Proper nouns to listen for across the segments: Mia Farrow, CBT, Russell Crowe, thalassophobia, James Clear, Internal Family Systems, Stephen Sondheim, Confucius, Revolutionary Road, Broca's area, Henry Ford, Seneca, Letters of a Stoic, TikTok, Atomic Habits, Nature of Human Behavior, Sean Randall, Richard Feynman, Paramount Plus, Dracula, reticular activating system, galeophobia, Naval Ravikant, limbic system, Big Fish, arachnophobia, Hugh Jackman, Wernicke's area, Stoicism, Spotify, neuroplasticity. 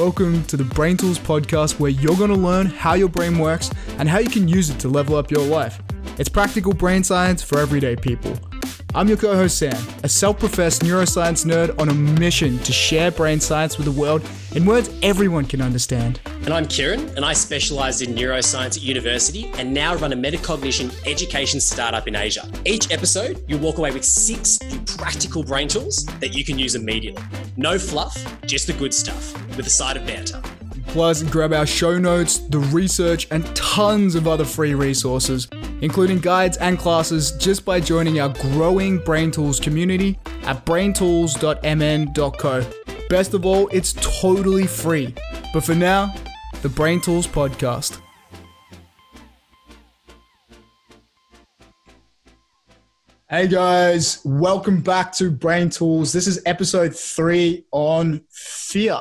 Welcome to the Brain Tools Podcast, where you're going to learn how your brain works and how you can use it to level up your life. It's practical brain science for everyday people. I'm your co-host Sam, a self-professed neuroscience nerd on a mission to share brain science with the world in words everyone can understand. And I'm Kieran, and I specialised in neuroscience at university and now run a metacognition education startup in Asia. Each episode, you'll walk away with 6 new practical brain tools that you can use immediately. No fluff, just the good stuff, with a side of banter. Plus, grab our show notes, the research, and tons of other free resources, including guides and classes, just by joining our growing Brain Tools community at braintools.mn.co. Best of all, it's totally free. But for now, the Brain Tools Podcast. Hey guys, welcome back to Brain Tools. This is episode 3 on fear.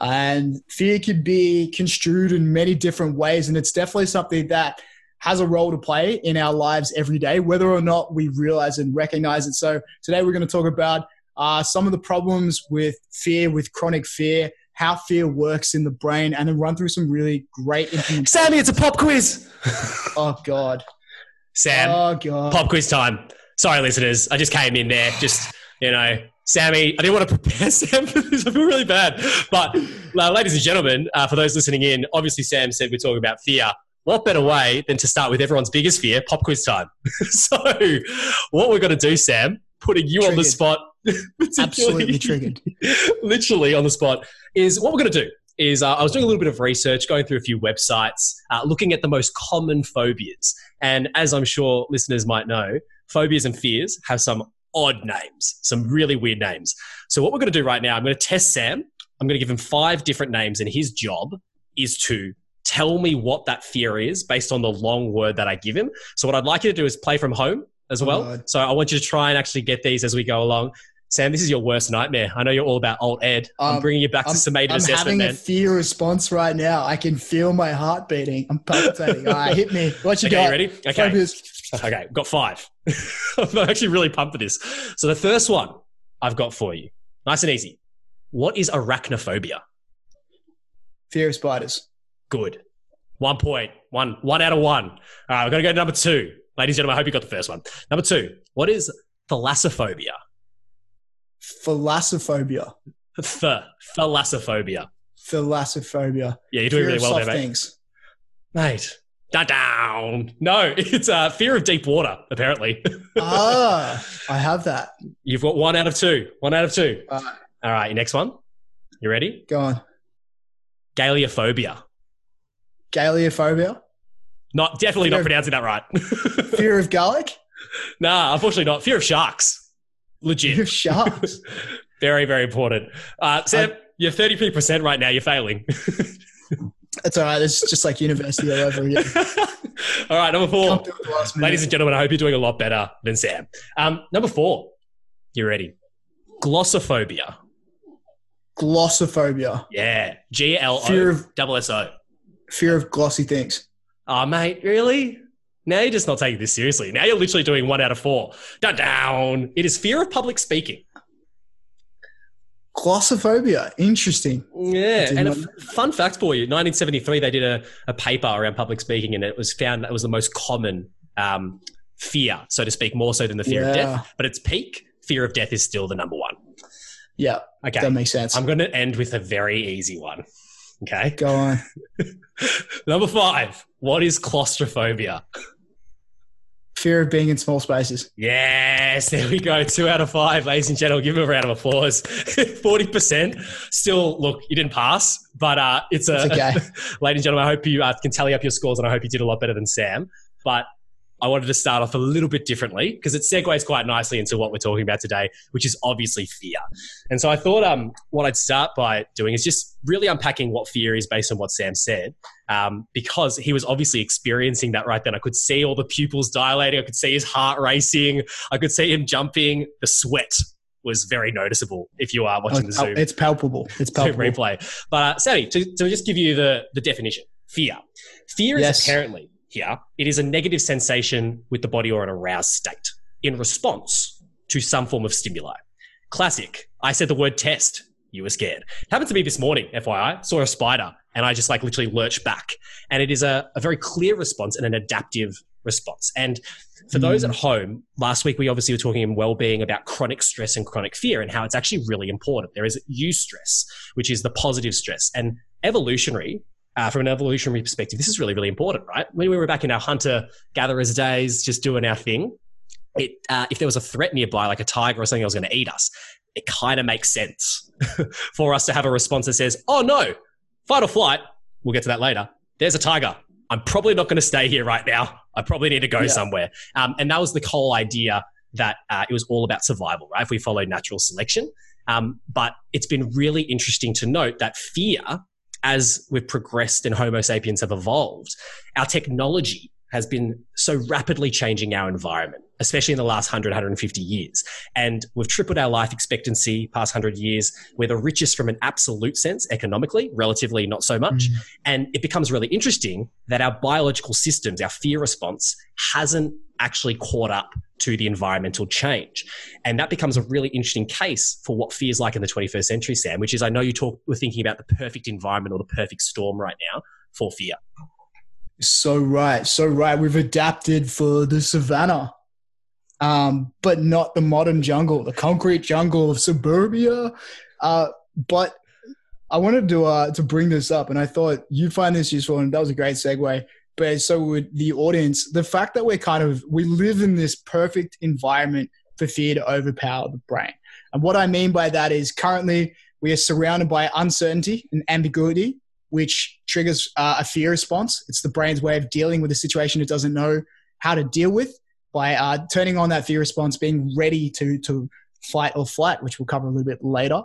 And fear can be construed in many different ways. And it's definitely something that has a role to play in our lives every day, whether or not we realize and recognize it. So today we're going to talk about some of the problems with fear, with chronic fear, how fear works in the brain, and then run through some really great information. Sammy, it's a pop quiz. Oh, God. Sam, oh God. Pop quiz time. Sorry, listeners. I just came in there. Just, you know... Sammy, I didn't want to prepare Sam for this. I feel really bad. But ladies and gentlemen, for those listening in, obviously Sam said we're talking about fear. What better way than to start with everyone's biggest fear, pop quiz time. So what we're going to do, Sam, putting you triggered on the spot. Absolutely triggered. Literally on the spot, is what we're going to do is I was doing a little bit of research, going through a few websites, looking at the most common phobias. And as I'm sure listeners might know, phobias and fears have some odd names, some really weird names. So what we're going to do right now, I'm going to test Sam. I'm going to give him 5 different names, and his job is to tell me what that fear is based on the long word that I give him. So what I'd like you to do is play from home as well. God. So I want you to try and actually get these as we go along. Sam, this is your worst nightmare. I know you're all about alt ed. I'm bringing you back to summated assessment, man. I'm having a fear response right now. I can feel my heart beating. I'm palpitating. All right, hit me. What you got? You ready? Okay. Okay, got 5. I'm actually really pumped for this. So the first one I've got for you, nice and easy. What is arachnophobia? Fear of spiders. Good. 1 point. One out of 1. All right, we're going to go to number 2. Ladies and gentlemen, I hope you got the first one. Number 2, what is thalassophobia? Thalassophobia. Thalassophobia. Thalassophobia. Yeah, you're doing really well there, mate. Things. Mate. Down. No, it's fear of deep water, apparently. Ah, I have that. You've got 1 out of 2. 1 out of 2. All right, your next one. You ready? Go on. Galeophobia. Galeophobia? Definitely not pronouncing that right. Fear of garlic? Nah, unfortunately not. Fear of sharks. Legit. Fear of sharks. Very, very important. Sam, you're 33% right now. You're failing. That's all right. It's just like university all over again. All right, number 4. Ladies and gentlemen, I hope you're doing a lot better than Sam. Number 4. You ready? Glossophobia. Glossophobia. Yeah. Glossophobia. Fear of glossy things. Oh, mate, really? Now you're just not taking this seriously. Now you're literally doing 1 out of 4. Down. It is fear of public speaking. Glossophobia. Interesting. Yeah. And a fun fact for you, 1973, they did a paper around public speaking, and it was found that it was the most common fear, so to speak, more so than the fear of death. But its peak, fear of death is still the number 1. Yeah. Okay. That makes sense. I'm going to end with a very easy one. Okay. Go on. Number 5. What is claustrophobia? Fear of being in small spaces. Yes, there we go. 2 out of 5, ladies and gentlemen. Give them a round of applause. 40%. Still, look, you didn't pass, but it's okay. Ladies and gentlemen, I hope you can tally up your scores, and I hope you did a lot better than Sam. But I wanted to start off a little bit differently because it segues quite nicely into what we're talking about today, which is obviously fear. And so I thought what I'd start by doing is just really unpacking what fear is based on what Sam said, because he was obviously experiencing that right then. I could see all the pupils dilating. I could see his heart racing. I could see him jumping. The sweat was very noticeable if you are watching the Zoom. It's palpable. It's palpable. Zoom replay. But Sammy, to just give you the definition, fear. Fear is apparently... Here, it is a negative sensation with the body or an aroused state in response to some form of stimuli. Classic. I said the word test. you were scared. It happened to me this morning, FYI. Saw a spider and I just like literally lurched back. And it is a very clear response and an adaptive response. And for those at home, last week we obviously were talking in well-being about chronic stress and chronic fear and how it's actually really important. There is eustress, which is the positive stress. And evolutionary, from an evolutionary perspective, this is really, really important, right? When we were back in our hunter-gatherers days, just doing our thing, if there was a threat nearby, like a tiger or something that was going to eat us, it kind of makes sense for us to have a response that says, oh no, fight or flight, we'll get to that later, there's a tiger. I'm probably not going to stay here right now. I probably need to go somewhere. And that was the whole idea that it was all about survival, right? If we follow natural selection. But it's been really interesting to note that fear, as we've progressed and Homo sapiens have evolved, our technology has been so rapidly changing our environment, especially in the last 100, 150 years. And we've tripled our life expectancy past 100 years. We're the richest from an absolute sense, economically, relatively not so much. And it becomes really interesting that our biological systems, our fear response, hasn't actually caught up to the environmental change. And that becomes a really interesting case for what fear is like in the 21st century, Sam, which is, I know you were thinking about the perfect environment or the perfect storm right now for fear. So right. We've adapted for the savannah, but not the modern jungle, the concrete jungle of suburbia. But I wanted to bring this up, and I thought you'd find this useful, and that was a great segue. But so would the audience. The fact that we live in this perfect environment for fear to overpower the brain. And what I mean by that is currently we are surrounded by uncertainty and ambiguity, which triggers a fear response. It's the brain's way of dealing with a situation it doesn't know how to deal with by turning on that fear response, being ready to fight or flight, which we'll cover a little bit later.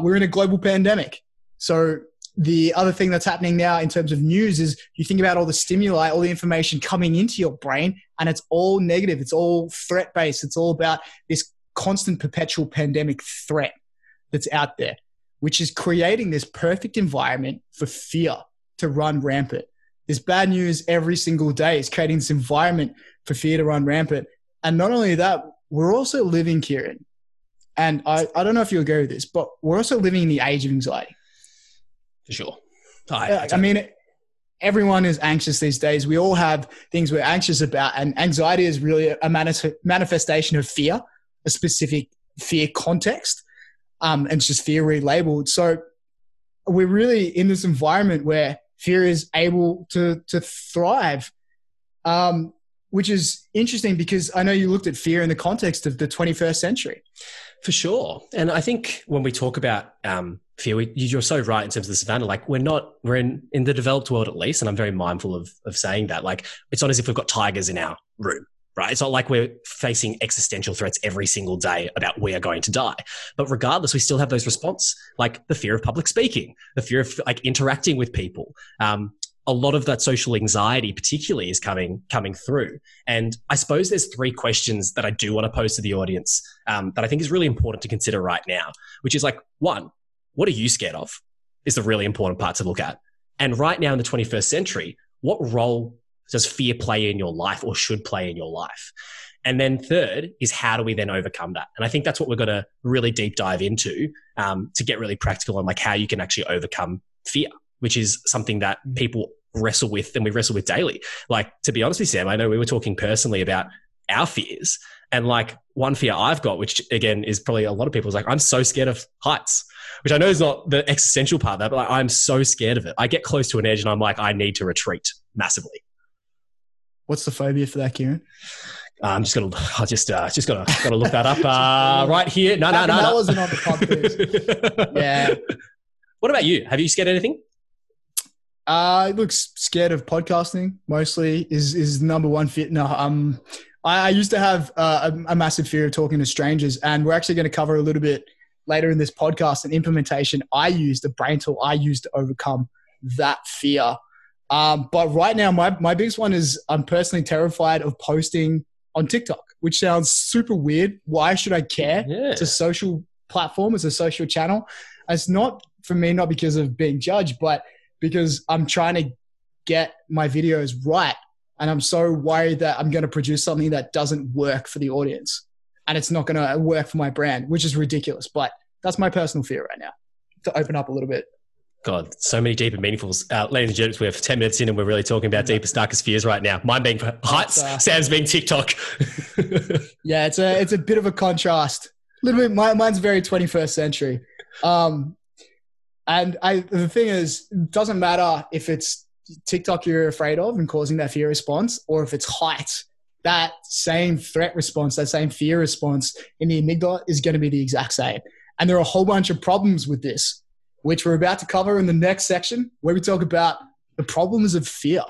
We're in a global pandemic. So the other thing that's happening now in terms of news is you think about all the stimuli, all the information coming into your brain, and it's all negative. It's all threat-based. It's all about this constant perpetual pandemic threat that's out there, which is creating this perfect environment for fear to run rampant. This bad news every single day is creating this environment for fear to run rampant. And not only that, we're also living, Kieran, and I don't know if you agree with this, but we're also living in the age of anxiety. For sure. I mean, everyone is anxious these days. We all have things we're anxious about, and anxiety is really a manifestation of fear, a specific fear context. And it's just fear relabeled. So we're really in this environment where fear is able to thrive, which is interesting because I know you looked at fear in the context of the 21st century. For sure. And I think when we talk about fear, you're so right in terms of the savannah. Like we're in the developed world at least, and I'm very mindful of saying that. Like it's not as if we've got tigers in our room. Right? It's not like we're facing existential threats every single day about we are going to die. But regardless, we still have those responses, like the fear of public speaking, the fear of like interacting with people. A lot of that social anxiety particularly is coming through. And I suppose there's three questions that I do want to pose to the audience that I think is really important to consider right now, which is like, one, what are you scared of is the really important part to look at. And right now in the 21st century, what role does fear play in your life or should play in your life? And then third is, how do we then overcome that? And I think that's what we're going to really deep dive into to get really practical on like how you can actually overcome fear, which is something that people wrestle with and we wrestle with daily. Like, to be honest with you, Sam, I know we were talking personally about our fears, and like one fear I've got, which again is probably a lot of people's, like I'm so scared of heights, which I know is not the existential part of that, but like, I'm so scared of it. I get close to an edge and I'm like, I need to retreat massively. What's the phobia for that, Kieran? I just gotta look that up right here. No. That wasn't on the podcast. Yeah. What about you? Have you scared anything? Look, scared of podcasting mostly is number one fear. No, I used to have a massive fear of talking to strangers, and we're actually going to cover a little bit later in this podcast an implementation a brain tool I used to overcome that fear. But right now, my biggest one is I'm personally terrified of posting on TikTok, which sounds super weird. Why should I care? Yeah. It's a social platform. It's a social channel. It's not for me, not because of being judged, but because I'm trying to get my videos right. And I'm so worried that I'm going to produce something that doesn't work for the audience and it's not going to work for my brand, which is ridiculous. But that's my personal fear right now. to open up a little bit. God, so many deep and meaningfuls. Ladies and gentlemen, we're 10 minutes in and we're really talking about deepest, darkest fears right now. Mine being heights, Sam's being TikTok. Yeah, it's a bit of a contrast. A little bit, mine's very 21st century. The thing is, it doesn't matter if it's TikTok you're afraid of and causing that fear response, or if it's heights, that same threat response, that same fear response in the amygdala is going to be the exact same. And there are a whole bunch of problems with this, which we're about to cover in the next section, where we talk about the problems of fear.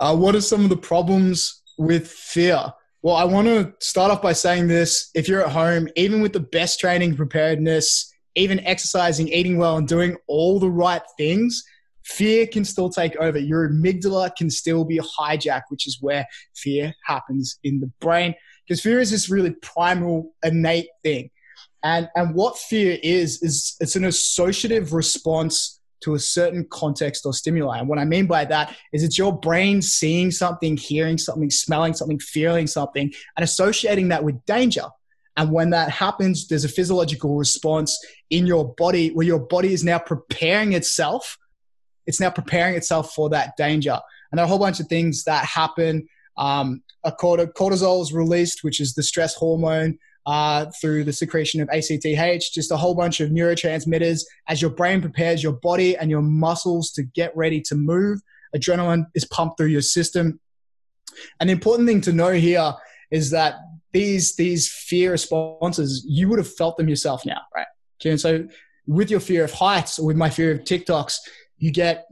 What are some of the problems with fear? Well, I want to start off by saying this. If you're at home, even with the best training, preparedness, even exercising, eating well, and doing all the right things, fear can still take over. Your amygdala can still be hijacked, which is where fear happens in the brain, because fear is this really primal, innate thing. And what fear is it's an associative response to a certain context or stimuli. And what I mean by that is it's your brain seeing something, hearing something, smelling something, feeling something, and associating that with danger. And when that happens, there's a physiological response in your body where your body is now preparing itself. It's now preparing itself for that danger. And there are a whole bunch of things that happen. Cortisol is released, which is the stress hormone, through the secretion of ACTH, just a whole bunch of neurotransmitters. As your brain prepares your body and your muscles to get ready to move, adrenaline is pumped through your system. An important thing to know here is that these fear responses, you would have felt them yourself now, right? And so with your fear of heights, or with my fear of TikToks, you get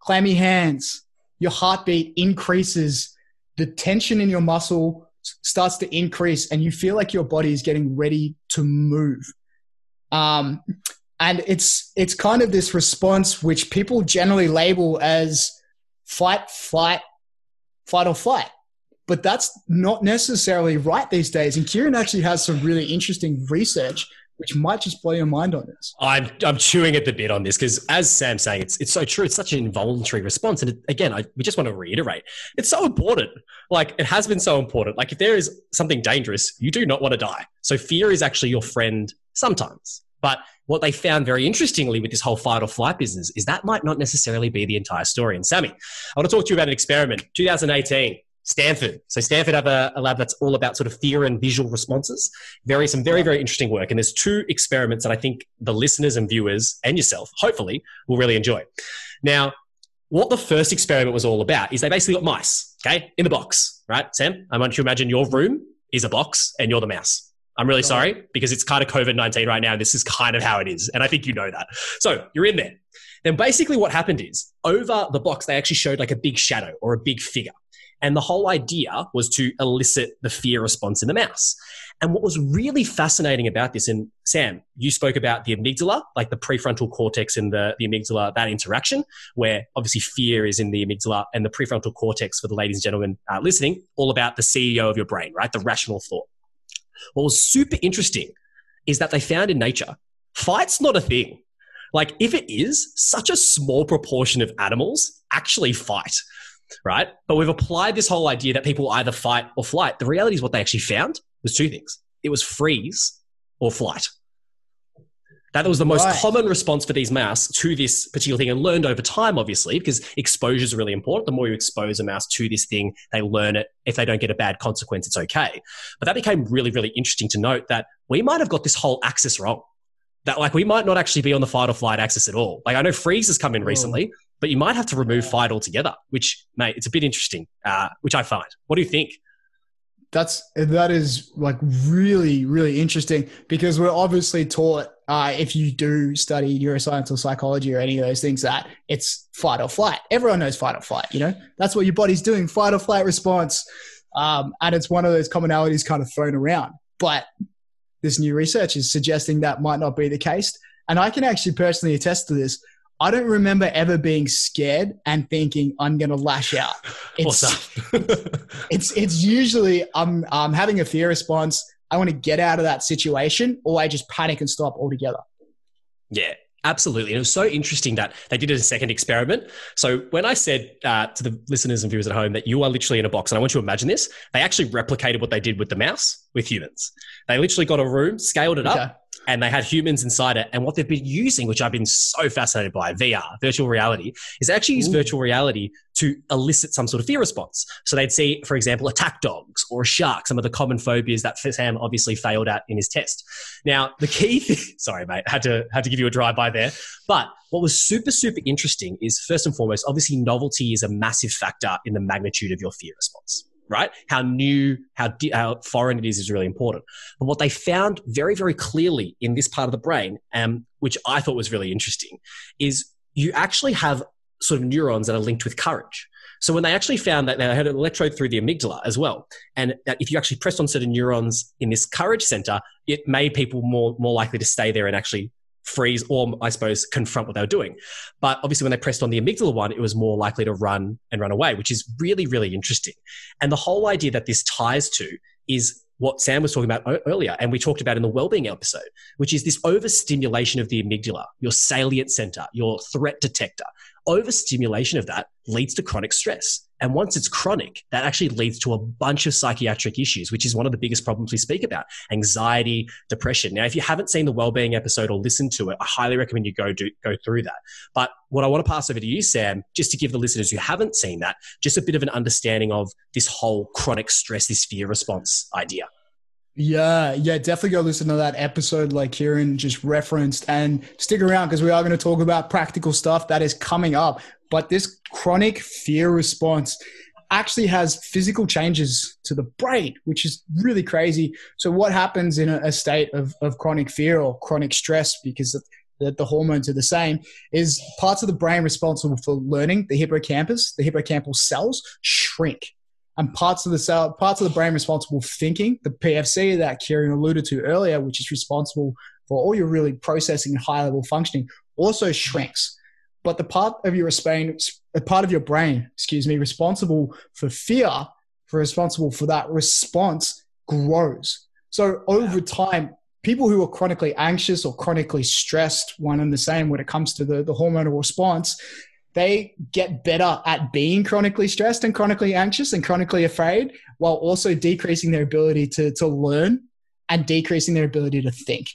clammy hands, your heartbeat increases, the tension in your muscle starts to increase, and you feel like your body is getting ready to move. And it's kind of this response which people generally label as fight or flight. But that's not necessarily right these days. And Kieran actually has some really interesting research which might just blow your mind on this. I'm chewing at the bit on this because, as Sam's saying, it's so true. It's such an involuntary response. And we just want to reiterate, it's so important. Like, it has been so important. Like, if there is something dangerous, you do not want to die. So fear is actually your friend sometimes. But what they found very interestingly with this whole fight or flight business is that might not necessarily be the entire story. And Sammy, I want to talk to you about an experiment, 2018. Stanford. So Stanford have a lab that's all about sort of fear and visual responses. Some very, very interesting work. And there's two experiments that I think the listeners and viewers and yourself, hopefully, will really enjoy. Now, what the first experiment was all about is they basically got mice, okay, in the box, right? Sam, I want you to imagine your room is a box and you're the mouse. I'm really sorry because it's kind of COVID-19 right now. This is kind of how it is. And I think you know that. So you're in there. Then basically what happened is over the box, they actually showed like a big shadow or a big figure. And the whole idea was to elicit the fear response in the mouse. And what was really fascinating about this, and Sam, you spoke about the amygdala, like the prefrontal cortex and the amygdala, that interaction, where obviously fear is in the amygdala and the prefrontal cortex, for the ladies and gentlemen listening, all about the CEO of your brain, right? The rational thought. What was super interesting is that they found in nature, fight's not a thing. Like, if it is, such a small proportion of animals actually fight. Right? But we've applied this whole idea that people either fight or flight. The reality is what they actually found was two things. It was freeze or flight. That was the most common response for these mouse to this particular thing, and learned over time, obviously, because exposure is really important. The more you expose a mouse to this thing, they learn it. If they don't get a bad consequence, it's okay. But that became really, really interesting to note that we might have got this whole axis wrong. That, like, we might not actually be on the fight or flight axis at all. Like, I know freeze has come in recently, but you might have to remove fight altogether, which, mate, it's a bit interesting, which I find. What do you think? That is like really, really interesting, because we're obviously taught, if you do study neuroscience or psychology or any of those things, that it's fight or flight. Everyone knows fight or flight, you know? That's what your body's doing, fight or flight response. And it's one of those commonalities kind of thrown around. But this new research is suggesting that might not be the case. And I can actually personally attest to this. I don't remember ever being scared and thinking I'm going to lash out. It's usually I'm having a fear response. I want to get out of that situation, or I just panic and stop altogether. Yeah, Absolutely. And it was so interesting that they did a second experiment. So when I said to the listeners and viewers at home that you are literally in a box, and I want you to imagine this, they actually replicated what they did with the mouse with humans. They literally got a room, scaled it up, and they had humans inside it. And what they've been using, which I've been so fascinated by, VR, virtual reality, is they actually use virtual reality to elicit some sort of fear response. So they'd see, for example, attack dogs or a shark, some of the common phobias that Sam obviously failed at in his test. Now, the key thing, sorry, mate, had to give you a drive-by there. But what was super, super interesting is, first and foremost, obviously novelty is a massive factor in the magnitude of your fear response, right? How new, how foreign it is really important. But what they found very, very clearly in this part of the brain, which I thought was really interesting, is you actually have sort of neurons that are linked with courage. So when they actually found that, they had an electrode through the amygdala as well, and that if you actually pressed on certain neurons in this courage center, it made people more likely to stay there and actually freeze or, I suppose, confront what they were doing. But obviously when they pressed on the amygdala one, it was more likely to run away, which is really, really interesting. And the whole idea that this ties to is what Sam was talking about earlier, and we talked about in the wellbeing episode, which is this overstimulation of the amygdala, your salient center, your threat detector. Overstimulation of that leads to chronic stress. And once it's chronic, that actually leads to a bunch of psychiatric issues, which is one of the biggest problems we speak about: anxiety, depression. Now, if you haven't seen the wellbeing episode or listened to it, I highly recommend you go through that. But what I want to pass over to you, Sam, just to give the listeners who haven't seen that, just a bit of an understanding of this whole chronic stress, this fear response idea. Yeah, definitely go listen to that episode like Kieran just referenced, and stick around because we are going to talk about practical stuff that is coming up. But this chronic fear response actually has physical changes to the brain, which is really crazy. So what happens in a state of chronic fear or chronic stress, because the hormones are the same, is parts of the brain responsible for learning, the hippocampus, the hippocampal cells, shrink. And parts of the brain responsible for thinking, the PFC that Kieran alluded to earlier, which is responsible for all your really processing and high-level functioning, also shrinks. But the part of your brain, responsible for fear, responsible for that response, grows. So over time, people who are chronically anxious or chronically stressed, one and the same when it comes to the hormonal response, they get better at being chronically stressed and chronically anxious and chronically afraid, while also decreasing their ability to learn and decreasing their ability to think.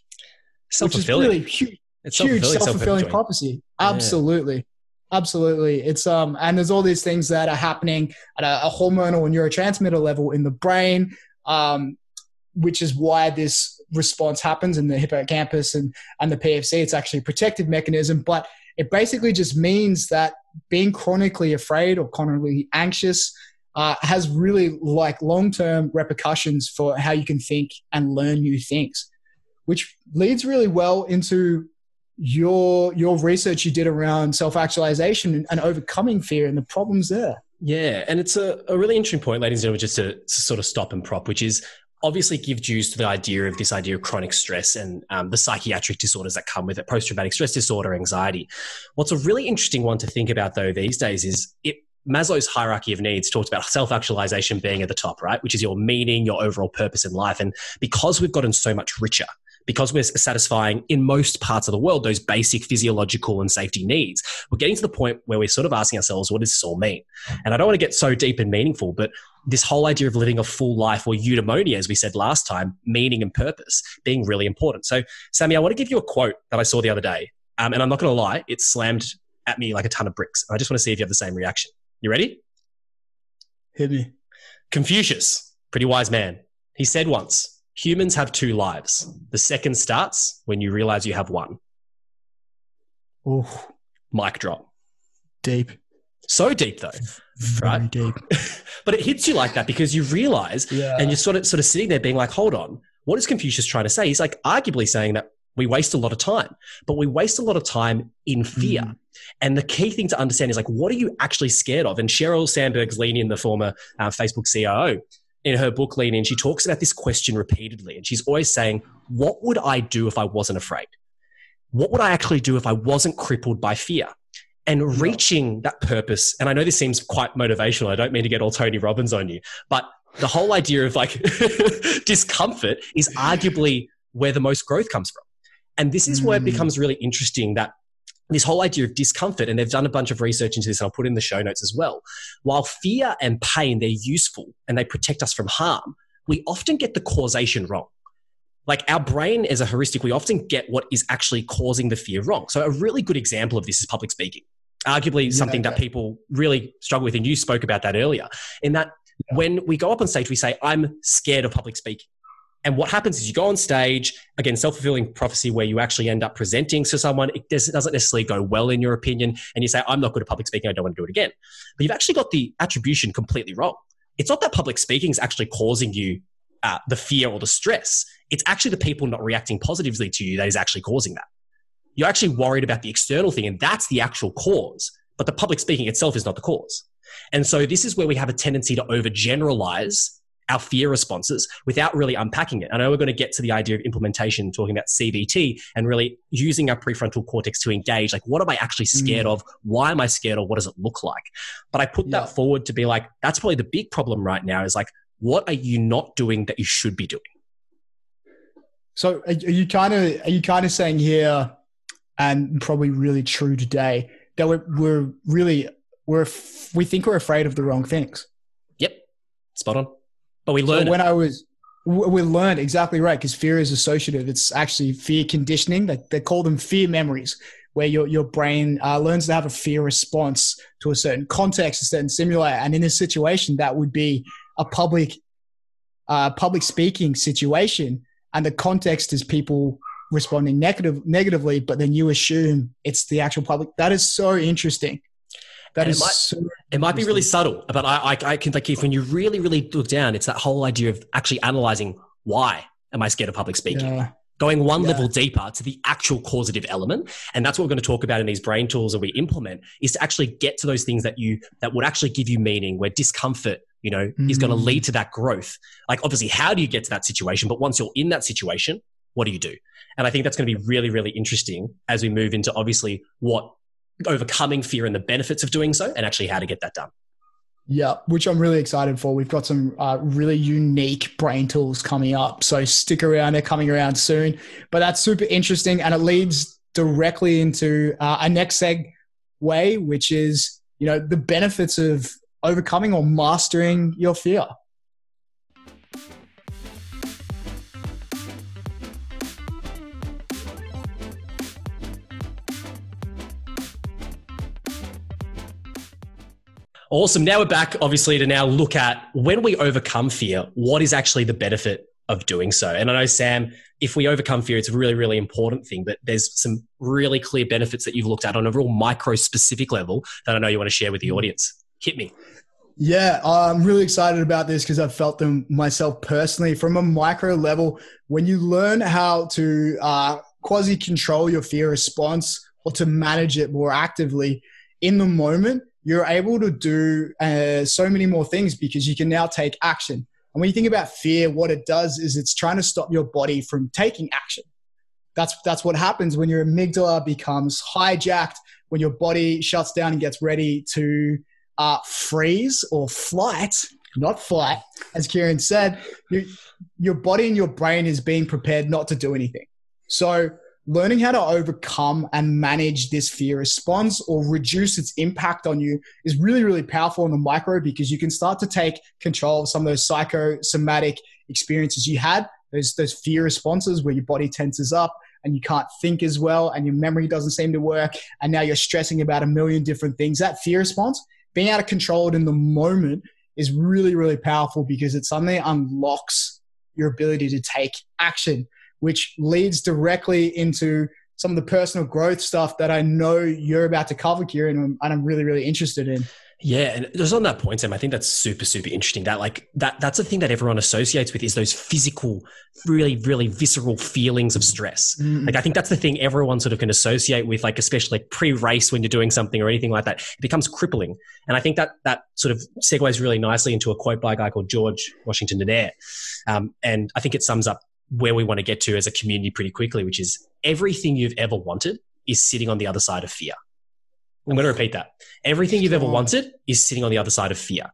Self-fulfilling. Which is really huge self-fulfilling prophecy. Absolutely. It's and there's all these things that are happening at a hormonal and neurotransmitter level in the brain, which is why this response happens in the hippocampus and the PFC. It's actually a protective mechanism, but it basically just means that being chronically afraid or chronically anxious has really long-term repercussions for how you can think and learn new things, which leads really well into your research you did around self-actualization and overcoming fear and the problems there. Yeah, and it's a really interesting point, ladies and gentlemen, just to sort of stop and prop, which is obviously gives juice to the idea of chronic stress and the psychiatric disorders that come with it, post-traumatic stress disorder, anxiety. What's a really interesting one to think about though these days is Maslow's hierarchy of needs talks about self-actualization being at the top, right? Which is your meaning, your overall purpose in life. And because we've gotten so much richer, because we're satisfying in most parts of the world those basic physiological and safety needs, we're getting to the point where we're sort of asking ourselves, what does this all mean? And I don't want to get so deep and meaningful, but this whole idea of living a full life, or eudaimonia, as we said last time, meaning and purpose being really important. So, Sammy, I want to give you a quote that I saw the other day, and I'm not going to lie, it slammed at me like a ton of bricks. I just want to see if you have the same reaction. You ready? Hit me. Confucius, pretty wise man, he said once, humans have two lives. The second starts when you realize you have one. Ooh. Mic drop. Deep. So deep though, right? Very deep. But it hits you like that because you realize, and you're sort of sitting there being like, hold on, what is Confucius trying to say? He's like arguably saying that we waste a lot of time, but we waste a lot of time in fear. And the key thing to understand is like, what are you actually scared of? And Sheryl Sandberg's Lean In, the former Facebook CIO, in her book Lean In, she talks about this question repeatedly. And she's always saying, what would I do if I wasn't afraid? What would I actually do if I wasn't crippled by fear? And reaching that purpose, and I know this seems quite motivational, I don't mean to get all Tony Robbins on you, but the whole idea of like discomfort is arguably where the most growth comes from. And this is where it becomes really interesting that this whole idea of discomfort, and they've done a bunch of research into this, and I'll put in the show notes as well. While fear and pain, they're useful and they protect us from harm, we often get the causation wrong. Like our brain as a heuristic, we often get what is actually causing the fear wrong. So a really good example of this is public speaking, arguably something that people really struggle with. And you spoke about that earlier, in that when we go up on stage, we say, I'm scared of public speaking. And what happens is you go on stage, again, self-fulfilling prophecy, where you actually end up presenting to someone. It doesn't necessarily go well in your opinion. And you say, I'm not good at public speaking. I don't want to do it again. But you've actually got the attribution completely wrong. It's not that public speaking is actually causing you the fear or the stress. It's actually the people not reacting positively to you that is actually causing that. You're actually worried about the external thing, and that's the actual cause. But the public speaking itself is not the cause. And so this is where we have a tendency to overgeneralize our fear responses without really unpacking it. I know we're going to get to the idea of implementation, talking about CBT and really using our prefrontal cortex to engage, like, what am I actually scared of? Why am I scared, or what does it look like? But I put that forward to be like, that's probably the big problem right now, is like, what are you not doing that you should be doing? So are you kind of saying here, and probably really true today, that we think we're afraid of the wrong things? Yep. Spot on. But we learn. So we learned exactly right, because fear is associative. It's actually fear conditioning. They call them fear memories, where your brain learns to have a fear response to a certain context, a certain stimuli. And in this situation, that would be a public speaking situation. And the context is people responding negatively, but then you assume it's the actual public. That is so interesting. It might be really subtle, but I can, like, if when you really, really look down, it's that whole idea of actually analyzing, why am I scared of public speaking? Going one level deeper to the actual causative element. And that's what we're going to talk about in these brain tools that we implement, is to actually get to those things that would actually give you meaning, where discomfort, is going to lead to that growth. Like, obviously, how do you get to that situation? But once you're in that situation, what do you do? And I think that's going to be really, really interesting as we move into, obviously, what overcoming fear and the benefits of doing so, and actually how to get that done. Yeah, which I'm really excited for. We've got some really unique brain tools coming up. So stick around. They're coming around soon. But that's super interesting. And it leads directly into our next segue, which is, the benefits of overcoming or mastering your fear. Awesome. Now we're back, obviously, to now look at, when we overcome fear, what is actually the benefit of doing so? And I know, Sam, if we overcome fear, it's a really, really important thing, but there's some really clear benefits that you've looked at on a real micro specific level that I know you want to share with the audience. Hit me. Yeah, I'm really excited about this because I've felt them myself personally. From a micro level, when you learn how to quasi-control your fear response, or to manage it more actively in the moment, you're able to do so many more things, because you can now take action. And when you think about fear, what it does is it's trying to stop your body from taking action. That's what happens when your amygdala becomes hijacked, when your body shuts down and gets ready to freeze or flight, not flight. As Kieran said, your body and your brain is being prepared not to do anything. So learning how to overcome and manage this fear response, or reduce its impact on you, is really, really powerful in the micro, because you can start to take control of some of those psychosomatic experiences you had, those fear responses where your body tenses up and you can't think as well, and your memory doesn't seem to work, and now you're stressing about a million different things. That fear response, being able to control it in the moment, is really, really powerful, because it suddenly unlocks your ability to take action, which leads directly into some of the personal growth stuff that I know you're about to cover, Kieran, and I'm really, really interested in. Yeah. And just on that point, Sam, I think that's super, super interesting. That's a thing that everyone associates with, is those physical, really, really visceral feelings of stress. Mm-hmm. Like, I think that's the thing everyone sort of can associate with, like, especially like pre-race, when you're doing something or anything like that, it becomes crippling. And I think that sort of segues really nicely into a quote by a guy called George Washington Nader. And I think it sums up where we want to get to as a community pretty quickly, which is, everything you've ever wanted is sitting on the other side of fear. I'm going to repeat that. Everything you've ever wanted is sitting on the other side of fear.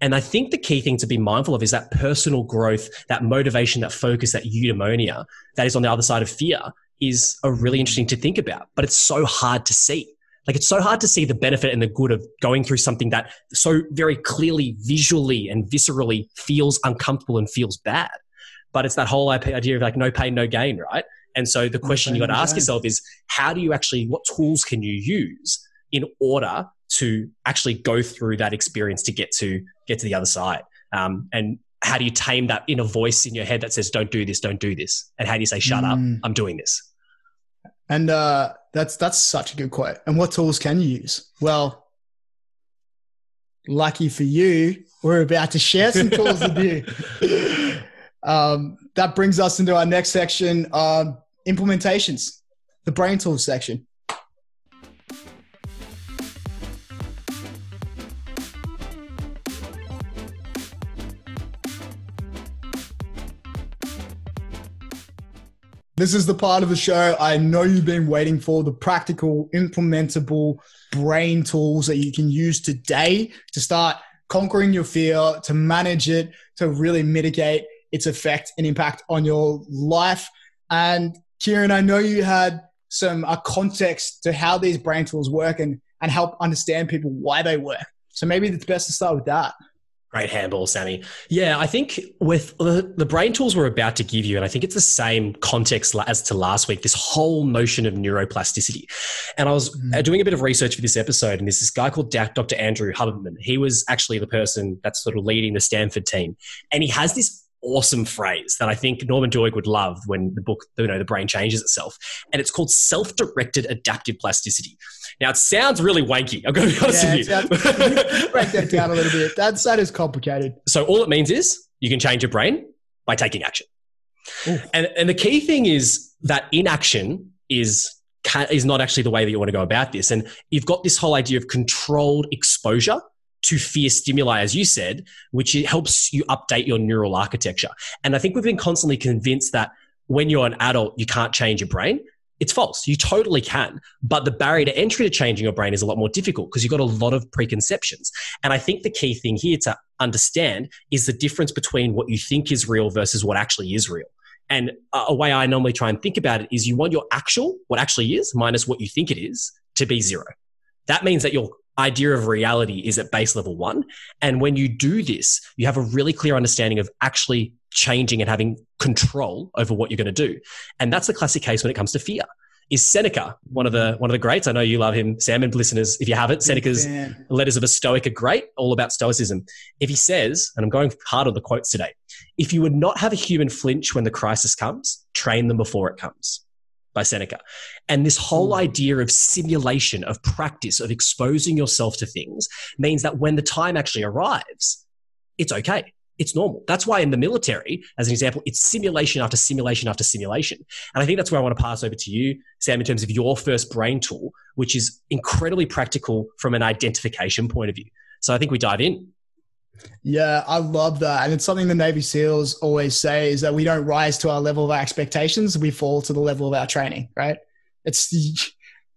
And I think the key thing to be mindful of is that personal growth, that motivation, that focus, that eudaimonia that is on the other side of fear. is are really interesting to think about, but it's so hard to see. Like, it's so hard to see the benefit and the good of going through something that so very clearly, visually and viscerally feels uncomfortable and feels bad. But it's that whole idea of like no pain, no gain, right? And so the question you got to ask yourself is, how do you actually, what tools can you use in order to actually go through that experience to get to the other side? And how do you tame that inner voice in your head that says, don't do this? And how do you say, shut up, I'm doing this? And that's such a good quote. And what tools can you use? Well, lucky for you, we're about to share some tools with you. That brings us into our next section, implementations, the brain tools section. This is the part of the show I know you've been waiting for, the practical, implementable brain tools that you can use today to start conquering your fear, to manage it, to really mitigate its effect and impact on your life. And Kieran, I know you had some context to how these brain tools work and help understand people why they work. So maybe it's best to start with that. Great handball, Sammy. Yeah, I think with the brain tools we're about to give you, and I think it's the same context as to last week, this whole notion of neuroplasticity. And I was doing a bit of research for this episode, and there's this guy called Dr. Andrew Huberman. He was actually the person that's sort of leading the Stanford team. And he has this awesome phrase that I think Norman Doidge would love when the book, The Brain Changes Itself. And it's called self-directed adaptive plasticity. Now, it sounds really wanky. I'm going to be honest with you. Break that down a little bit. That is complicated. So all it means is you can change your brain by taking action. And the key thing is that inaction is not actually the way that you want to go about this. And you've got this whole idea of controlled exposure to fear stimuli, as you said, which helps you update your neural architecture. And I think we've been constantly convinced that when you're an adult, you can't change your brain. It's false. You totally can. But the barrier to entry to changing your brain is a lot more difficult because you've got a lot of preconceptions. And I think the key thing here to understand is the difference between what you think is real versus what actually is real. And a way I normally try and think about it is you want your actual, what actually is, minus what you think it is, to be zero. That means that your idea of reality is at base level one. And when you do this, you have a really clear understanding of actually changing and having control over what you're going to do. And that's the classic case when it comes to fear. Is Seneca, one of the greats. I know you love him, Sam, and listeners, if you haven't, Seneca's Letters of a Stoic are great, all about stoicism. If he says, and I'm going hard on the quotes today, if you would not have a human flinch when the crisis comes, train them before it comes, by Seneca. And this whole idea of simulation, of practice, of exposing yourself to things means that when the time actually arrives, it's okay. It's normal. That's why in the military, as an example, it's simulation after simulation after simulation. And I think that's where I want to pass over to you, Sam, in terms of your first brain tool, which is incredibly practical from an identification point of view. So I think we dive in. Yeah, I love that. And it's something the Navy SEALs always say is that we don't rise to our level of our expectations. We fall to the level of our training, right?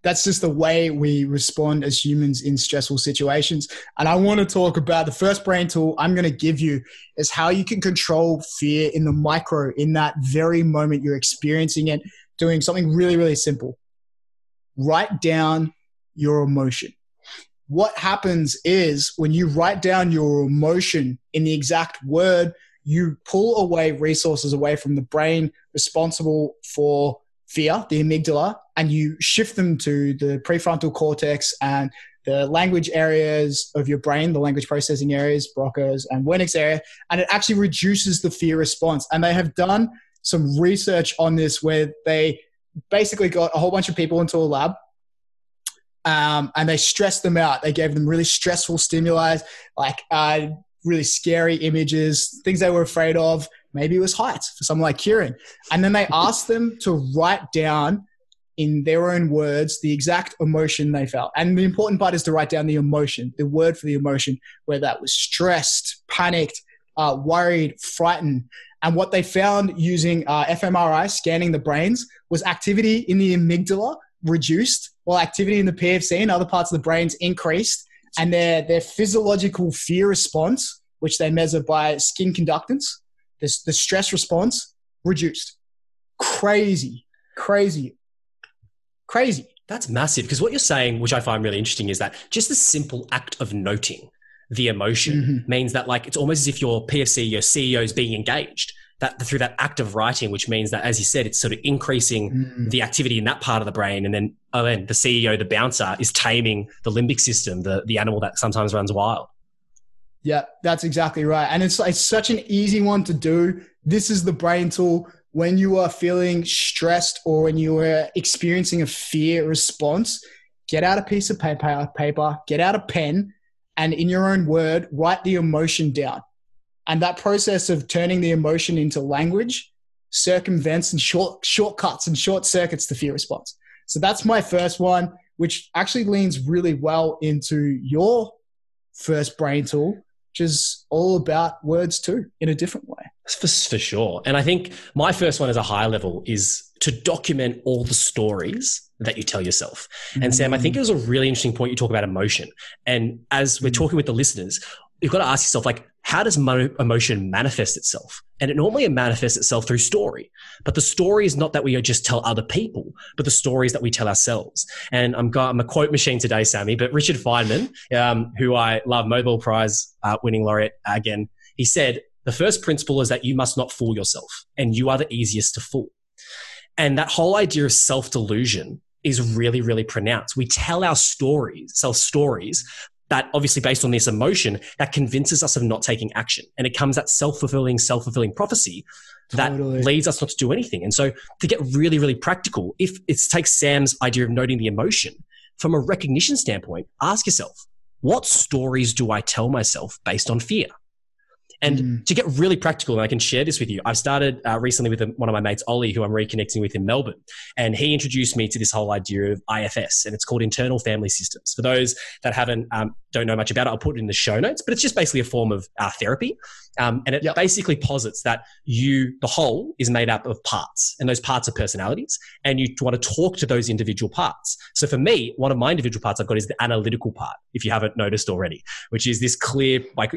That's just the way we respond as humans in stressful situations. And I want to talk about the first brain tool I'm going to give you is how you can control fear in the micro, in that very moment you're experiencing it, doing something really, really simple. Write down your emotion. What happens is when you write down your emotion in the exact word, you pull away resources away from the brain responsible for fear, the amygdala, and you shift them to the prefrontal cortex and the language areas of your brain, the language processing areas, Broca's and Wernicke's area, and it actually reduces the fear response. And they have done some research on this where they basically got a whole bunch of people into a lab and they stressed them out. They gave them really stressful stimuli, like really scary images, things they were afraid of. Maybe it was heights for someone like Kieran. And then they asked them to write down in their own words the exact emotion they felt. And the important part is to write down the emotion, the word for the emotion, whether that was stressed, panicked, worried, frightened. And what they found using fMRI, scanning the brains, was activity in the amygdala reduced, while activity in the PFC and other parts of the brains increased. And their physiological fear response, which they measure by skin conductance, the stress response reduced. Crazy, Crazy. That's massive. Because what you're saying, which I find really interesting, is that just the simple act of noting the emotion means that, like, it's almost as if your PFC, your CEO is being engaged that through that act of writing, which means that, as you said, it's sort of increasing the activity in that part of the brain. And then, the CEO, the bouncer, is taming the limbic system, the animal that sometimes runs wild. Yeah, that's exactly right. And it's such an easy one to do. This is the brain tool. When you are feeling stressed or when you are experiencing a fear response, get out a piece of paper, get out a pen, and in your own word, write the emotion down. And that process of turning the emotion into language circumvents and shortcuts and short circuits the fear response. So that's my first one, which actually leans really well into your first brain tool, which is all about words too, in a different way. For sure. And I think my first one, as a higher level, is to document all the stories that you tell yourself. And Sam, I think it was a really interesting point you talk about emotion. And as we're talking with the listeners, you've got to ask yourself, like, how does emotion manifest itself? And it normally manifests itself through story. But the story is not that we just tell other people, but the stories that we tell ourselves. And I'm a quote machine today, Sammy, but Richard Feynman, who I love, Nobel Prize winning laureate again, he said, the first principle is that you must not fool yourself, and you are the easiest to fool. And that whole idea of self-delusion is really, really pronounced. We tell our stories, self-stories, that obviously based on this emotion that convinces us of not taking action. And it comes that self-fulfilling prophecy that leads us not to do anything. And so to get really, really practical, if it takes Sam's idea of noting the emotion, from a recognition standpoint, ask yourself, what stories do I tell myself based on fear? And to get really practical, and I can share this with you, I've started recently with one of my mates, Ollie, who I'm reconnecting with in Melbourne. And he introduced me to this whole idea of IFS, and it's called Internal Family Systems. For those that don't know much about it, I'll put it in the show notes, but it's just basically a form of therapy. And it basically posits that the whole is made up of parts, and those parts are personalities, and you want to talk to those individual parts. So for me, one of my individual parts I've got is the analytical part, if you haven't noticed already, which is this clear, like,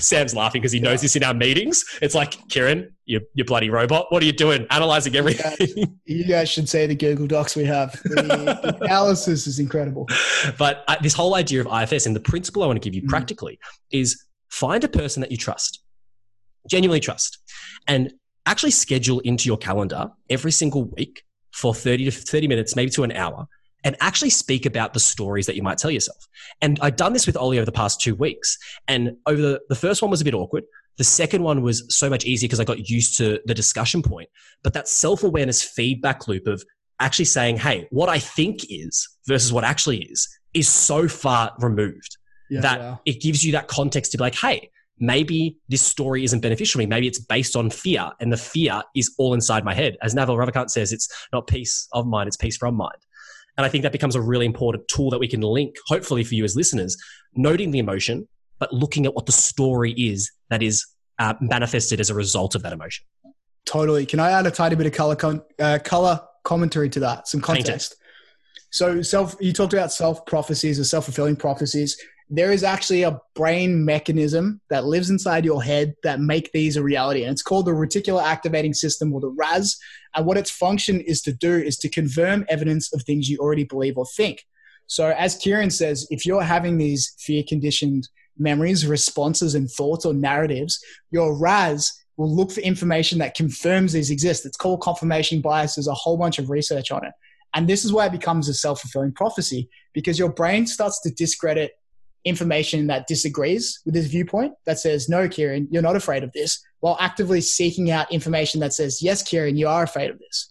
Sam's laughing because he knows this in our meetings. It's like, Kieran, you bloody robot. What are you doing? Analyzing everything. You guys should say the Google Docs we have. The analysis is incredible. But this whole idea of IFS, and the principle I want to give you practically is find a person that you trust, genuinely trust, and actually schedule into your calendar every single week for 30 minutes, maybe to an hour, and actually speak about the stories that you might tell yourself. And I've done this with Ollie over the past 2 weeks. And over the first one was a bit awkward. The second one was so much easier because I got used to the discussion point. But that self-awareness feedback loop of actually saying, hey, what I think is versus what actually is so far removed it gives you that context to be like, hey, maybe this story isn't beneficial to me. Maybe it's based on fear, and the fear is all inside my head. As Naval Ravikant says, it's not peace of mind, it's peace from mind. And I think that becomes a really important tool that we can link, hopefully for you as listeners, noting the emotion, but looking at what the story is that is manifested as a result of that emotion. Totally. Can I add a tiny bit of color commentary to that? Some context. So you talked about self-prophecies or self-fulfilling prophecies. There is actually a brain mechanism that lives inside your head that make these a reality. And it's called the reticular activating system, or the RAS. And what its function is to do is to confirm evidence of things you already believe or think. So as Kieran says, if you're having these fear-conditioned memories, responses, and thoughts or narratives, your RAS will look for information that confirms these exist. It's called confirmation bias. There's a whole bunch of research on it. And this is why it becomes a self-fulfilling prophecy, because your brain starts to discredit information that disagrees with this viewpoint, that says, no, Kieran, you're not afraid of this, while actively seeking out information that says, yes, Kieran, you are afraid of this.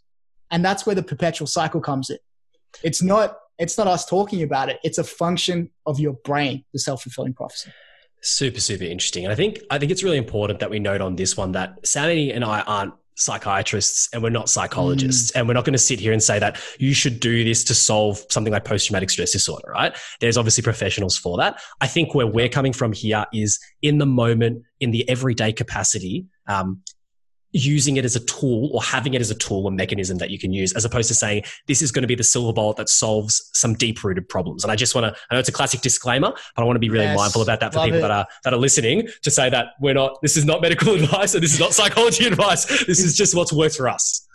And that's where the perpetual cycle comes in. It's not us talking about it. It's a function of your brain, the self-fulfilling prophecy. Super, super interesting. And I think it's really important that we note on this one that Sammy and I aren't psychiatrists, and we're not psychologists, and we're not going to sit here and say that you should do this to solve something like post-traumatic stress disorder, right? There's obviously professionals for that. I think where we're coming from here is in the moment, in the everyday capacity, using it as a tool, or having it as a tool and mechanism that you can use, as opposed to saying, this is going to be the silver bullet that solves some deep-rooted problems. And I know it's a classic disclaimer, but I want to be really mindful about that for people that are listening, to say that this is not medical advice, and this is not psychology advice. This is just what's worked for us.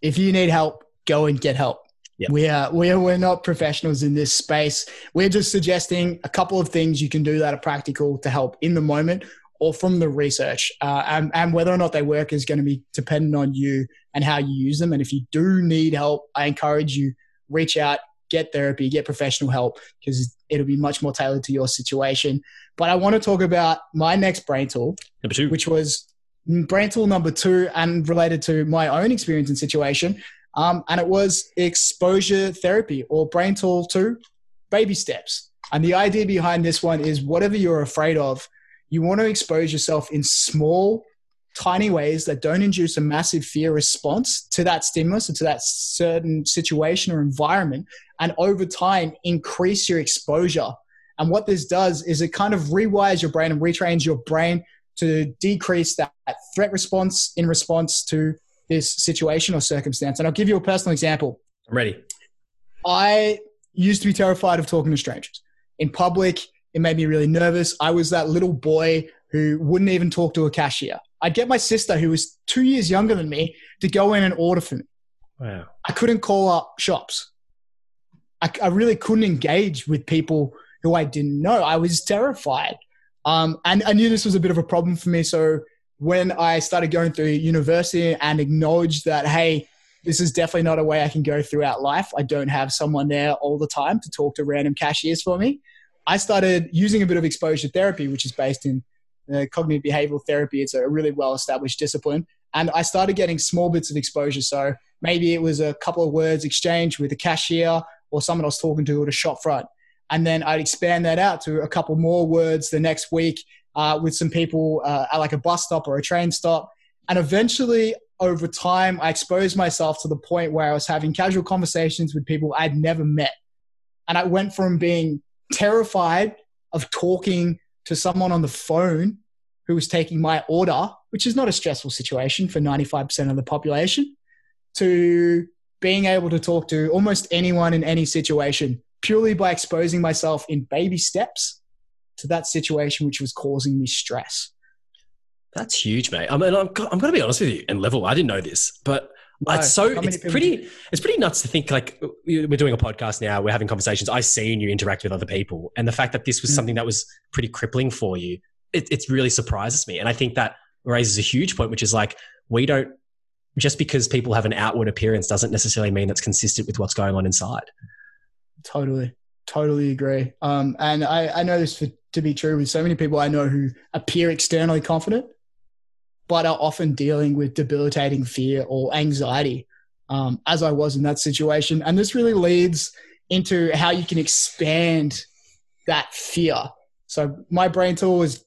If you need help, go and get help. Yep. We're not professionals in this space. We're just suggesting a couple of things you can do that are practical to help in the moment or from the research. And whether or not they work is going to be dependent on you and how you use them. And if you do need help, I encourage you, reach out, get therapy, get professional help, because it'll be much more tailored to your situation. But I want to talk about my next brain tool, number two, which was brain tool number two and related to my own experience and situation. And it was exposure therapy, or brain tool two, baby steps. And the idea behind this one is whatever you're afraid of, you want to expose yourself in small, tiny ways that don't induce a massive fear response to that stimulus or to that certain situation or environment. And over time, increase your exposure. And what this does is it kind of rewires your brain and retrains your brain to decrease that threat response in response to this situation or circumstance. And I'll give you a personal example. I'm ready. I used to be terrified of talking to strangers. In public, it made me really nervous. I was that little boy who wouldn't even talk to a cashier. I'd get my sister, who was 2 years younger than me, to go in and order for me. Wow. I couldn't call up shops. I really couldn't engage with people who I didn't know. I was terrified. And I knew this was a bit of a problem for me. So when I started going through university and acknowledged that, hey, this is definitely not a way I can go throughout life. I don't have someone there all the time to talk to random cashiers for me. I started using a bit of exposure therapy, which is based in cognitive behavioral therapy. It's a really well-established discipline. And I started getting small bits of exposure. So maybe it was a couple of words exchanged with a cashier or someone I was talking to at a shop front. And then I'd expand that out to a couple more words the next week with some people at like a bus stop or a train stop. And eventually, over time, I exposed myself to the point where I was having casual conversations with people I'd never met. And I went from being terrified of talking to someone on the phone who was taking my order, which is not a stressful situation for 95% of the population, to being able to talk to almost anyone in any situation, purely by exposing myself in baby steps to that situation which was causing me stress. That's huge, mate. I mean, I'm going to be honest with you and level. I didn't know this, but it's pretty nuts to think, like, we're doing a podcast now, we're having conversations. I've seen you interact with other people, and the fact that this was something that was pretty crippling for you, it really surprises me. And I think that raises a huge point, which is like, just because people have an outward appearance doesn't necessarily mean that's consistent with what's going on inside. Totally agree. And I know this to be true with so many people I know who appear externally confident, but are often dealing with debilitating fear or anxiety, as I was in that situation. And this really leads into how you can expand that fear. So my brain tool is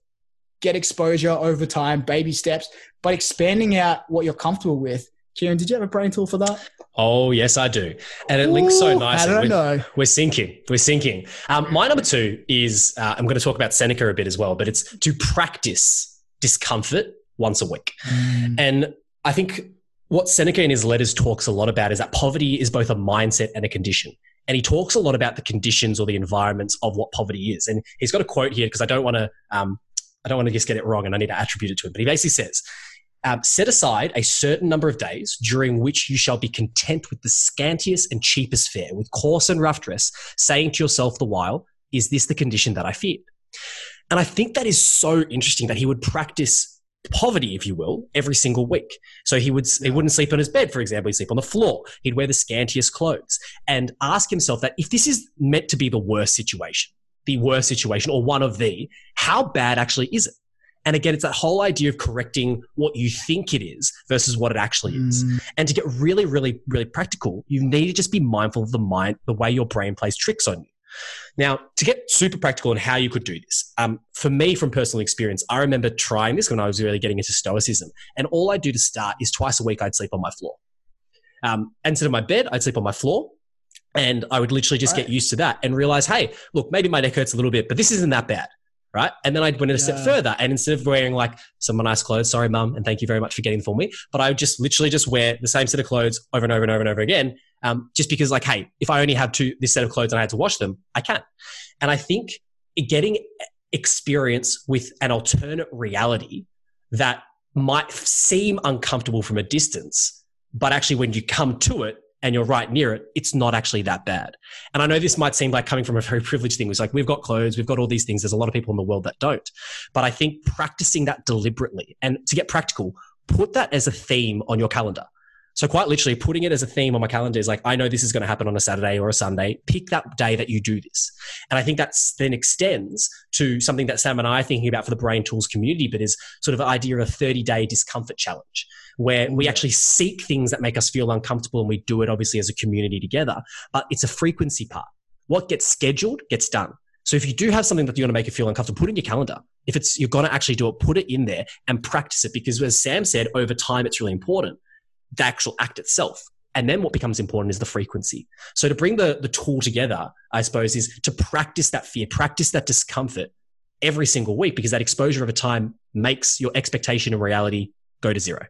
get exposure over time, baby steps, but expanding out what you're comfortable with. Kieran, did you have a brain tool for that? Oh, yes, I do. And it links so nicely. We're sinking. We're sinking. My number two is, I'm going to talk about Seneca a bit as well, but it's to practice discomfort once a week. And I think what Seneca in his letters talks a lot about is that poverty is both a mindset and a condition. And he talks a lot about the conditions or the environments of what poverty is. And he's got a quote here because I don't want to just get it wrong and I need to attribute it to him. But he basically says, set aside a certain number of days during which you shall be content with the scantiest and cheapest fare, with coarse and rough dress, saying to yourself the while, is this the condition that I feared? And I think that is so interesting that he would practice poverty, if you will, every single week. So he wouldn't sleep on his bed, for example. He'd sleep on the floor. He'd wear the scantiest clothes and ask himself that if this is meant to be the worst situation or one of the, how bad actually is it? And again, it's that whole idea of correcting what you think it is versus what it actually is. And to get really, really, really practical, you need to just be mindful of the way your brain plays tricks on you. Now, to get super practical on how you could do this, for me, from personal experience, I remember trying this when I was really getting into Stoicism. And all I do to start is twice a week, I'd sleep on my floor. Instead of my bed, I'd sleep on my floor. And I would literally just get used to that and realize, hey, look, maybe my neck hurts a little bit, but this isn't that bad. Right. And then I went a step further, and instead of wearing like some nice clothes, sorry, mum, and thank you very much for getting for me, but I would just literally just wear the same set of clothes over and over and over and over again. Just because, like, hey, if I only have this set of clothes and I had to wash them, I can. And I think getting experience with an alternate reality that might seem uncomfortable from a distance, but actually when you come to it, and you're right near it, it's not actually that bad. And I know this might seem like coming from a very privileged thing. It's like, we've got clothes, we've got all these things. There's a lot of people in the world that don't. But I think practicing that deliberately, and to get practical, put that as a theme on your calendar. So quite literally putting it as a theme on my calendar is like, I know this is going to happen on a Saturday or a Sunday. Pick that day that you do this. And I think that then extends to something that Sam and I are thinking about for the Brain Tools community, but is sort of the idea of a 30-day discomfort challenge, where we actually seek things that make us feel uncomfortable, and we do it obviously as a community together, but it's a frequency part. What gets scheduled gets done. So if you do have something that you want to make you feel uncomfortable, put it in your calendar. If it's, you're going to actually do it, put it in there and practice it, because as Sam said, over time, it's really important, the actual act itself. And then what becomes important is the frequency. So to bring the tool together, I suppose, is to practice that fear, practice that discomfort every single week, because that exposure over time makes your expectation and reality go to zero.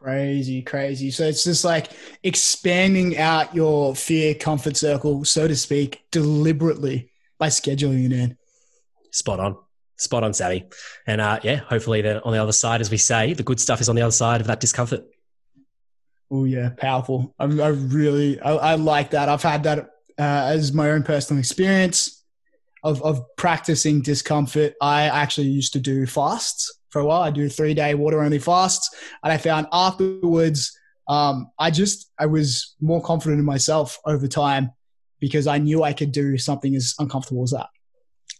Crazy, crazy. So it's just like expanding out your fear comfort circle, so to speak, deliberately by scheduling it in. Spot on. Spot on, Sammy. And yeah, hopefully that on the other side, as we say, the good stuff is on the other side of that discomfort. Oh yeah. Powerful. I really like that. I've had that as my own personal experience of practicing discomfort. I actually used to do fasts for a while. I do 3-day water only fasts. And I found afterwards, I was more confident in myself over time, because I knew I could do something as uncomfortable as that.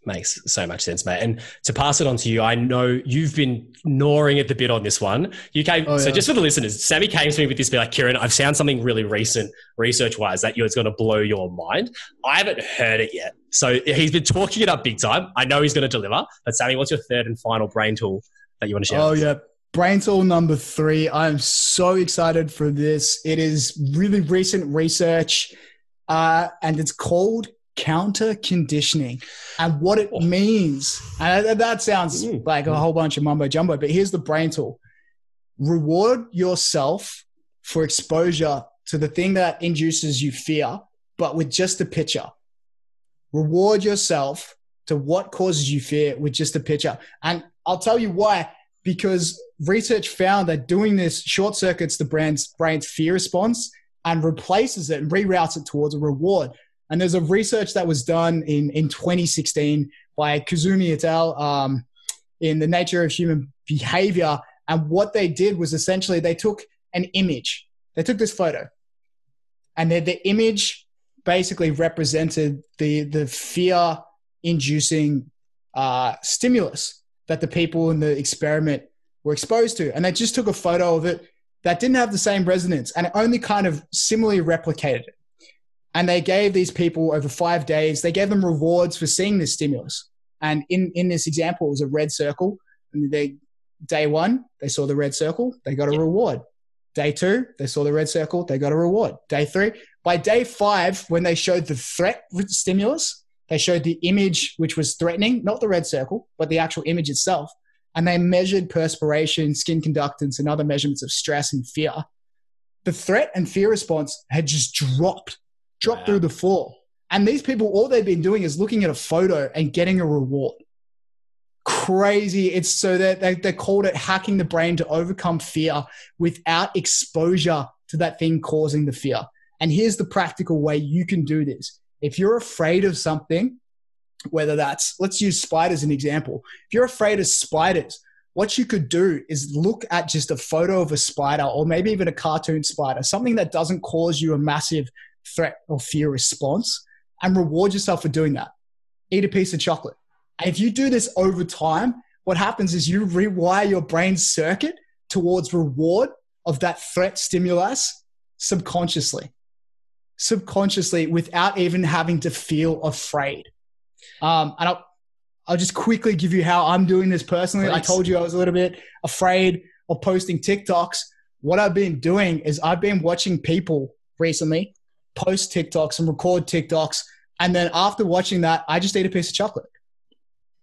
Makes so much sense, mate. And to pass it on to you, I know you've been gnawing at the bit on this one. You came, so just for the listeners, Sammy came to me with this bit like, Kieran, I've found something really recent research-wise that it's going to blow your mind. I haven't heard it yet. So he's been talking it up big time. I know he's going to deliver. But Sammy, what's your third and final brain tool that you want to share? Brain tool number 3. I'm so excited for this. It is really recent research, and it's called counter conditioning, and what it means. And that sounds like a whole bunch of mumbo jumbo, but here's the brain tool. Reward yourself for exposure to the thing that induces you fear, but with just a picture. Reward yourself to what causes you fear with just a picture. And I'll tell you why, because research found that doing this short circuits the brain's fear response and replaces it and reroutes it towards a reward. And there's a research that was done in 2016 by Kazumi et al. In the Nature of Human Behavior. And what they did was essentially they took an image. They took this photo. And the image basically represented the fear-inducing stimulus that the people in the experiment were exposed to. And they just took a photo of it that didn't have the same resonance. And it only kind of similarly replicated it. And they gave these people over 5 days, they gave them rewards for seeing this stimulus. And in this example, it was a red circle. And day 1, they saw the red circle, they got a reward. Day 2, they saw the red circle, they got a reward. Day 3, by day 5, when they showed the threat with the stimulus, they showed the image which was threatening, not the red circle, but the actual image itself. And they measured perspiration, skin conductance, and other measurements of stress and fear. The threat and fear response had just dropped through the floor. And these people, all they've been doing is looking at a photo and getting a reward. Crazy. It's so that they called it hacking the brain to overcome fear without exposure to that thing causing the fear. And here's the practical way you can do this. If you're afraid of something, whether that's, let's use spiders as an example. If you're afraid of spiders, what you could do is look at just a photo of a spider, or maybe even a cartoon spider, something that doesn't cause you a massive threat or fear response, and reward yourself for doing that. Eat a piece of chocolate. And if you do this over time, what happens is you rewire your brain's circuit towards reward of that threat stimulus subconsciously without even having to feel afraid. And I'll just quickly give you how I'm doing this personally. Please. I told you I was a little bit afraid of posting TikToks. What I've been doing is I've been watching people recently post TikToks and record TikToks. And then after watching that, I just eat a piece of chocolate.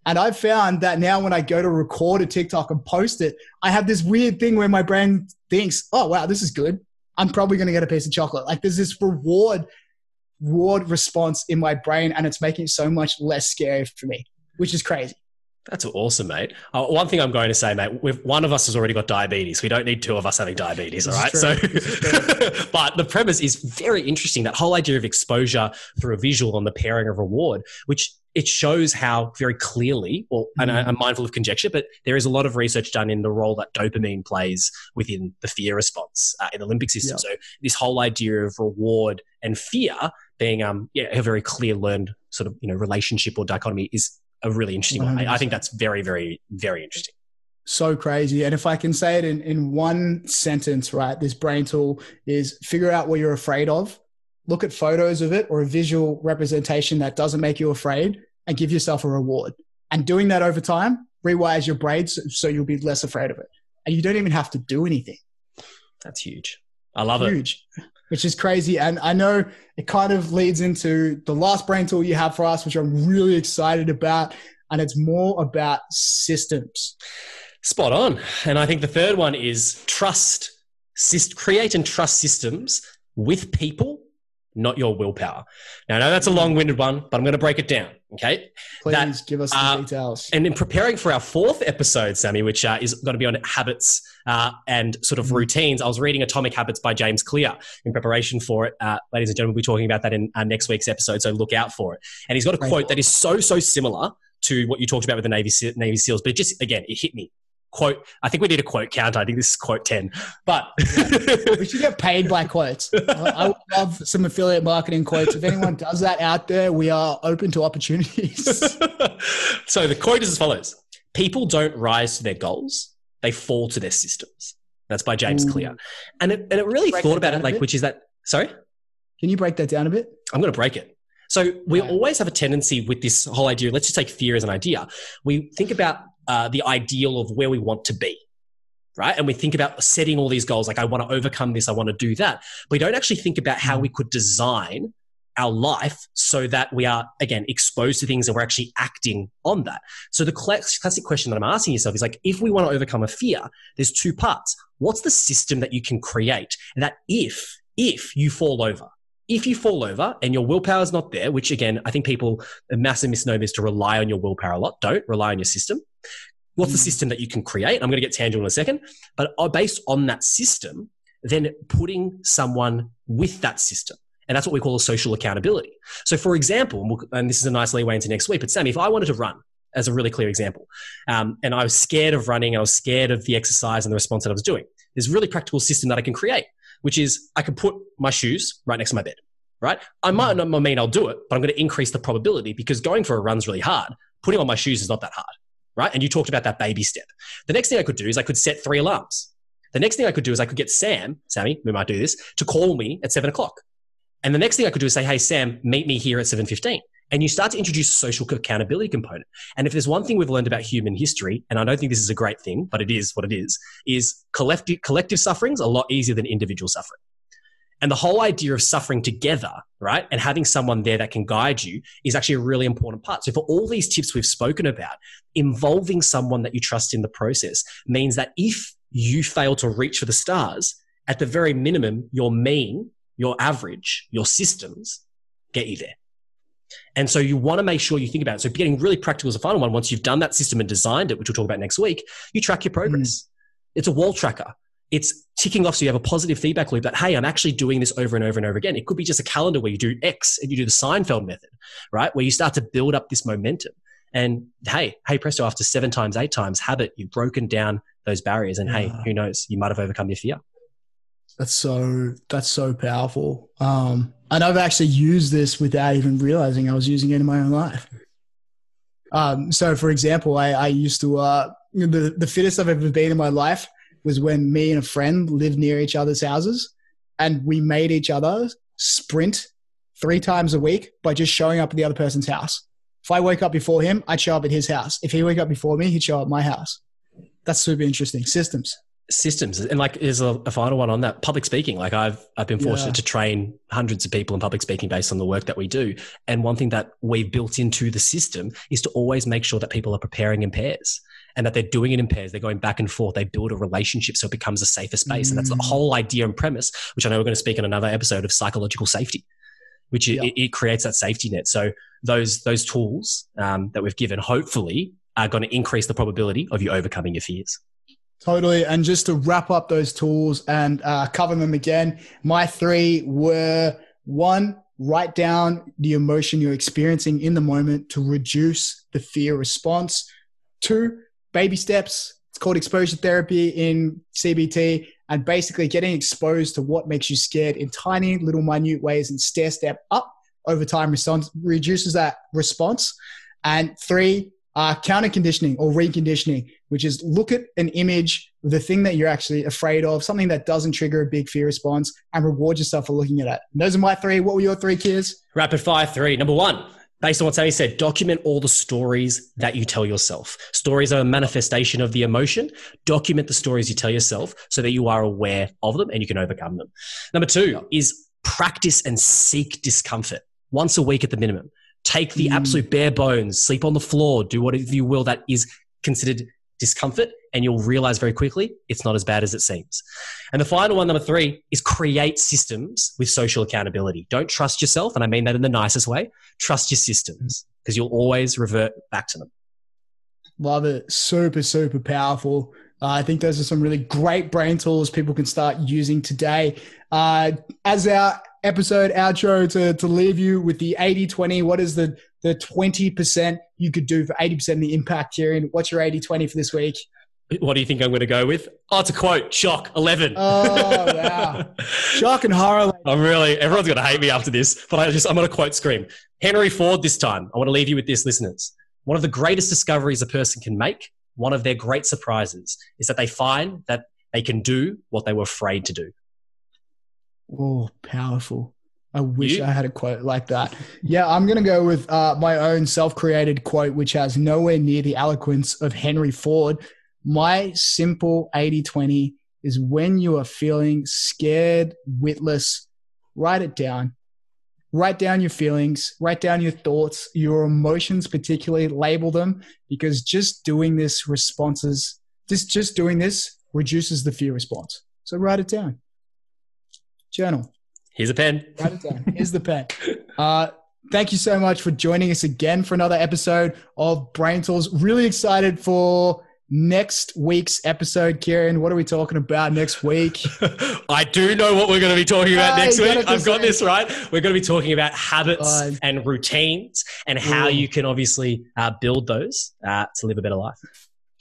And I've found that now when I go to record a TikTok and post it, I have this weird thing where my brain thinks, oh, wow, this is good. I'm probably going to get a piece of chocolate. Like there's this reward response in my brain, and it's making it so much less scary for me, which is crazy. That's awesome, mate. One thing I'm going to say, mate, one of us has already got diabetes. We don't need two of us having diabetes, all right? So, but the premise is very interesting, that whole idea of exposure through a visual and the pairing of reward, which it shows how very clearly, well, and I'm mindful of conjecture, but there is a lot of research done in the role that dopamine plays within the fear response in the limbic system. Yeah. So this whole idea of reward and fear being a very clear learned sort of relationship or dichotomy is a really interesting one. I think that's very, very, very interesting. So crazy. And if I can say it in one sentence, right, this brain tool is figure out what you're afraid of, look at photos of it or a visual representation that doesn't make you afraid, and give yourself a reward. And doing that over time rewires your brain so you'll be less afraid of it. And you don't even have to do anything. That's huge. I love it. Huge. Which is crazy. And I know it kind of leads into the last brain tool you have for us, which I'm really excited about. And it's more about systems. Spot on. And I think the third one is trust, create and trust systems with people, not your willpower. Now, I know that's a long-winded one, but I'm going to break it down. Okay. Please give us the details. And in preparing for our fourth episode, Sammy, which is going to be on habits and sort of routines, I was reading Atomic Habits by James Clear in preparation for it. Ladies and gentlemen, we'll be talking about that in our next week's episode, so look out for it. And he's got a quote that is so, so similar to what you talked about with the Navy SEALs, but just, again, it hit me. Quote, I think we need a quote counter. I think this is quote 10, but we should get paid by quotes. I would love some affiliate marketing quotes. If anyone does that out there, we are open to opportunities. So the quote is as follows: people don't rise to their goals. They fall to their systems. That's by James Clear. And it really thought about it, which is that, sorry, can you break that down a bit? I'm going to break it. So we always have a tendency with this whole idea. Let's just take fear as an idea. We think about the ideal of where we want to be, right? And we think about setting all these goals, like I want to overcome this, I want to do that. But we don't actually think about how we could design our life so that we are, again, exposed to things and we're actually acting on that. So the classic question that I'm asking yourself is like, if we want to overcome a fear, there's two parts. What's the system that you can create that if you fall over? If you fall over and your willpower is not there, which again, I think a massive misnomer is to rely on your willpower a lot. Don't rely on your system. What's the system that you can create? I'm going to get tangible in a second, but based on that system, then putting someone with that system. And that's what we call a social accountability. So for example, and this is a nice leeway into next week, but Sammy, if I wanted to run, as a really clear example, and I was scared of running, I was scared of the exercise and the response that I was doing, there's a really practical system that I can create, which is I can put my shoes right next to my bed, right? I might not mean I'll do it, but I'm going to increase the probability because going for a run is really hard. Putting on my shoes is not that hard, right? And you talked about that baby step. The next thing I could do is I could set 3 alarms. The next thing I could do is I could get Sammy, we might do this, to call me at 7:00. And the next thing I could do is say, hey, Sam, meet me here at 7:15. And you start to introduce a social accountability component. And if there's one thing we've learned about human history, and I don't think this is a great thing, but it is what it is collective suffering's a lot easier than individual suffering. And the whole idea of suffering together, right, and having someone there that can guide you is actually a really important part. So for all these tips we've spoken about, involving someone that you trust in the process means that if you fail to reach for the stars, at the very minimum, your mean, your average, your systems get you there. And so you want to make sure you think about it. So getting really practical is the final one. Once you've done that system and designed it, which we'll talk about next week, you track your progress. It's a wall tracker. It's ticking off so you have a positive feedback loop that, hey, I'm actually doing this over and over and over again. It could be just a calendar where you do X and you do the Seinfeld method, right? Where you start to build up this momentum. And hey, presto, after 7 times, 8 times habit, you've broken down those barriers. And hey, who knows? You might have overcome your fear. That's so powerful. And I've actually used this without even realizing I was using it in my own life. So for example, I used to, the fittest I've ever been in my life was when me and a friend lived near each other's houses, and we made each other sprint 3 times a week by just showing up at the other person's house. If I woke up before him, I'd show up at his house. If he woke up before me, he'd show up at my house. That's super interesting. Systems. And like, there's a final one on that, public speaking. Like I've been fortunate to train hundreds of people in public speaking based on the work that we do. And one thing that we've built into the system is to always make sure that people are preparing in pairs and that they're doing it in pairs. They're going back and forth. They build a relationship so it becomes a safer space. And that's the whole idea and premise, which I know we're going to speak in another episode of psychological safety, which it creates that safety net. So those tools that we've given, hopefully are going to increase the probability of you overcoming your fears. Totally. And just to wrap up those tools and cover them again, my three were: one, write down the emotion you're experiencing in the moment to reduce the fear response. Two, baby steps. It's called exposure therapy in CBT, and basically getting exposed to what makes you scared in tiny little minute ways and stair step up over time reduces that response. And three, counter conditioning or reconditioning, which is look at an image, the thing that you're actually afraid of, something that doesn't trigger a big fear response, and reward yourself for looking at it. And those are my three. What were your three, Kiers? Rapid fire three. Number one, based on what Sammy said, document all the stories that you tell yourself. Stories are a manifestation of the emotion. Document the stories you tell yourself so that you are aware of them and you can overcome them. Number two is practice and seek discomfort once a week at the minimum. Take the absolute bare bones, sleep on the floor, do whatever you will that is considered discomfort, and you'll realize very quickly it's not as bad as it seems. And the final one, number three, is create systems with social accountability. Don't trust yourself, and I mean that in the nicest way. Trust your systems, because you'll always revert back to them. Love it. Super, super powerful. I think those are some really great brain tools people can start using today. As our episode outro, to leave you with the 80-20, what is the 20% you could do for 80% of the impact, Kieran? What's your 80-20 for this week? What do you think I'm going to go with? Oh, it's a quote. Shock, 11. Oh, wow. Shock and horror. I'm really, everyone's going to hate me after this, but I'm going to quote scream. Henry Ford this time. I want to leave you with this, listeners. One of the greatest discoveries a person can make, one of their great surprises, is that they find that they can do what they were afraid to do. Oh, powerful. I wish I had a quote like that. Yeah, I'm going to go with my own self-created quote, which has nowhere near the eloquence of Henry Ford. My simple 80-20 is when you are feeling scared, witless, write it down. Write down your feelings, write down your thoughts, your emotions particularly, label them, because just doing this reduces the fear response. So write it down. Journal. Here's a pen. Write it down. Here's the pen. Thank you so much for joining us again for another episode of Brain Tools. Really excited for next week's episode, Kieran. What are we talking about next week? I do know what we're going to be talking about next week. I've got this right. We're going to be talking about habits and routines and how you can obviously build those to live a better life.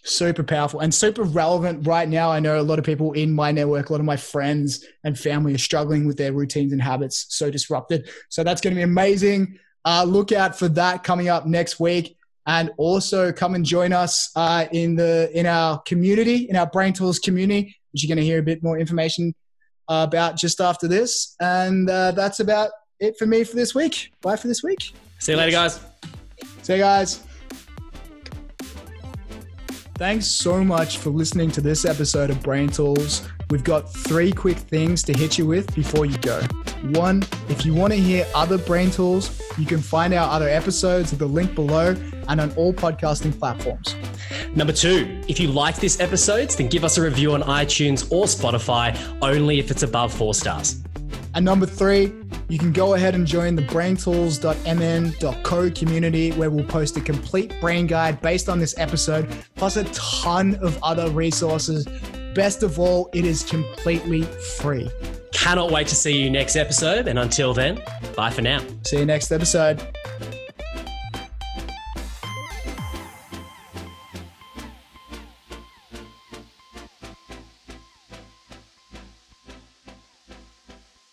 Super powerful and super relevant right now. I know a lot of people in my network, a lot of my friends and family are struggling with their routines and habits so disrupted. So that's going to be amazing. Look out for that coming up next week. And also come and join us in our community, in our Brain Tools community, which you're going to hear a bit more information about just after this. And that's about it for me for this week. Bye for this week. See you later, guys. See you guys. Thanks so much for listening to this episode of Brain Tools. We've got three quick things to hit you with before you go. One, if you want to hear other Brain Tools, you can find our other episodes at the link below and on all podcasting platforms. Number two, if you like this episode, then give us a review on iTunes or Spotify, only if it's above 4 stars. And number three, you can go ahead and join the braintools.mn.co community, where we'll post a complete brain guide based on this episode, plus a ton of other resources. Best of all, it is completely free. Cannot wait to see you next episode. And until then, bye for now. See you next episode.